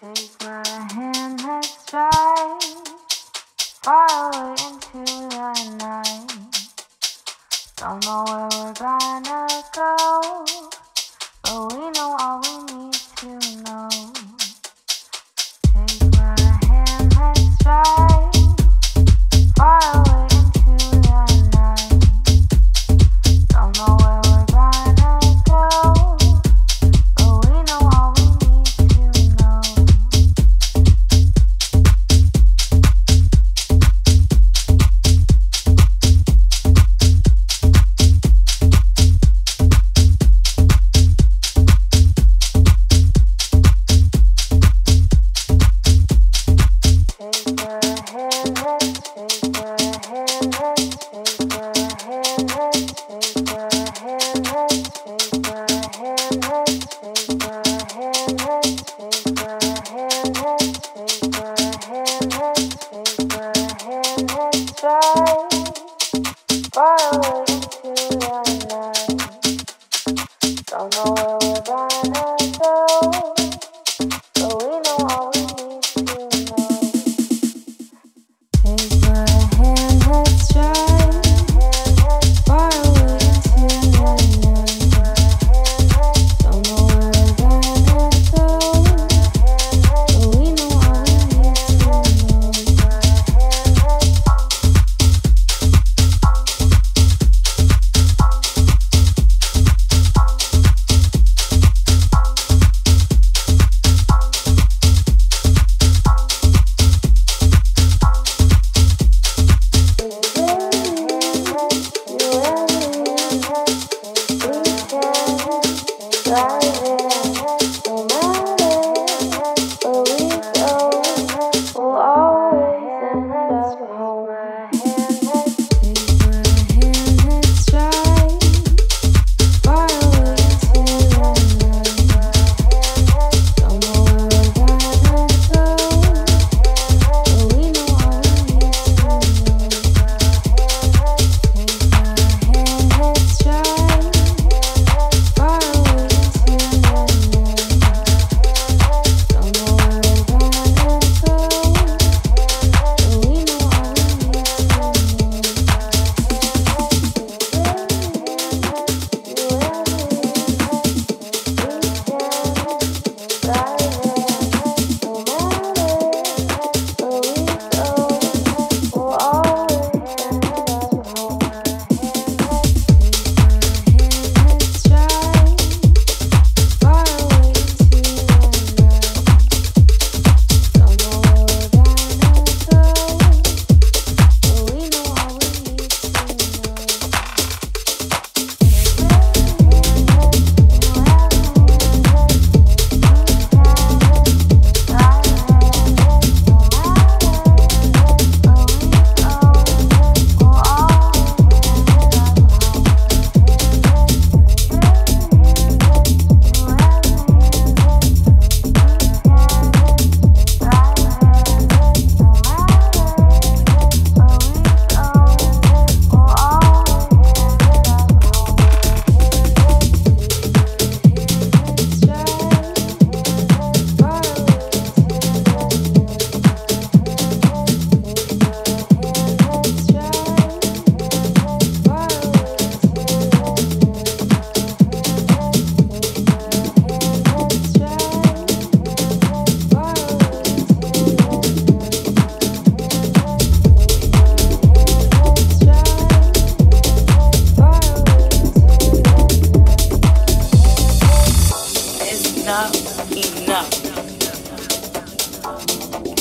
Take my hand, let's drive far away into the night. Don't know where we're gonna go, but we know all we need to know. Take my hand, let's drive far away into the night. Don't know where we're gonna go, but we know all we need to know.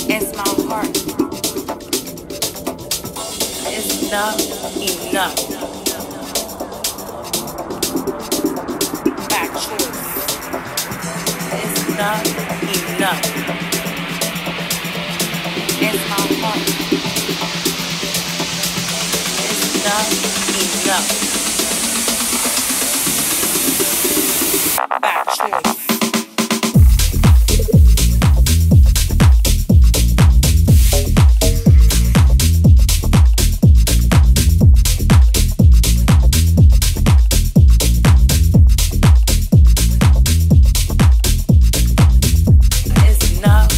It's not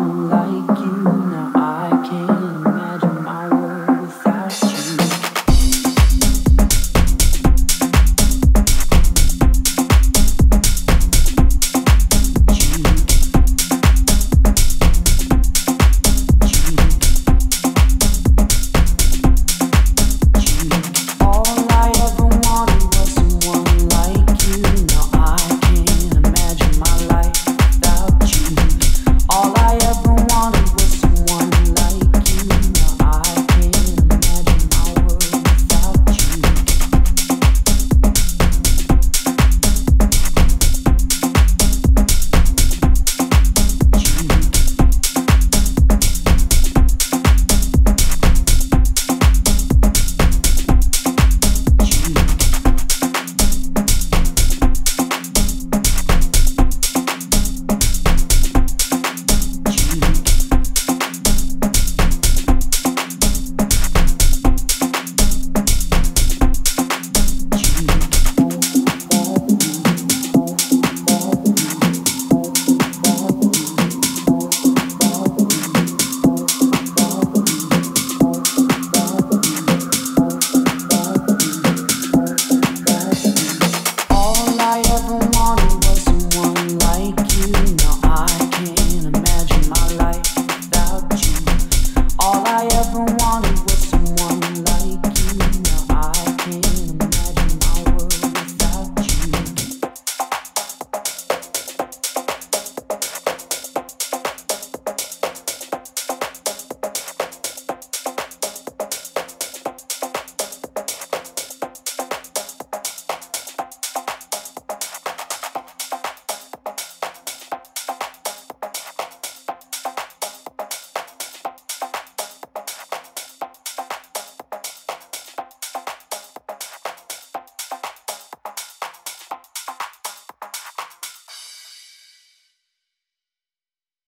I'm like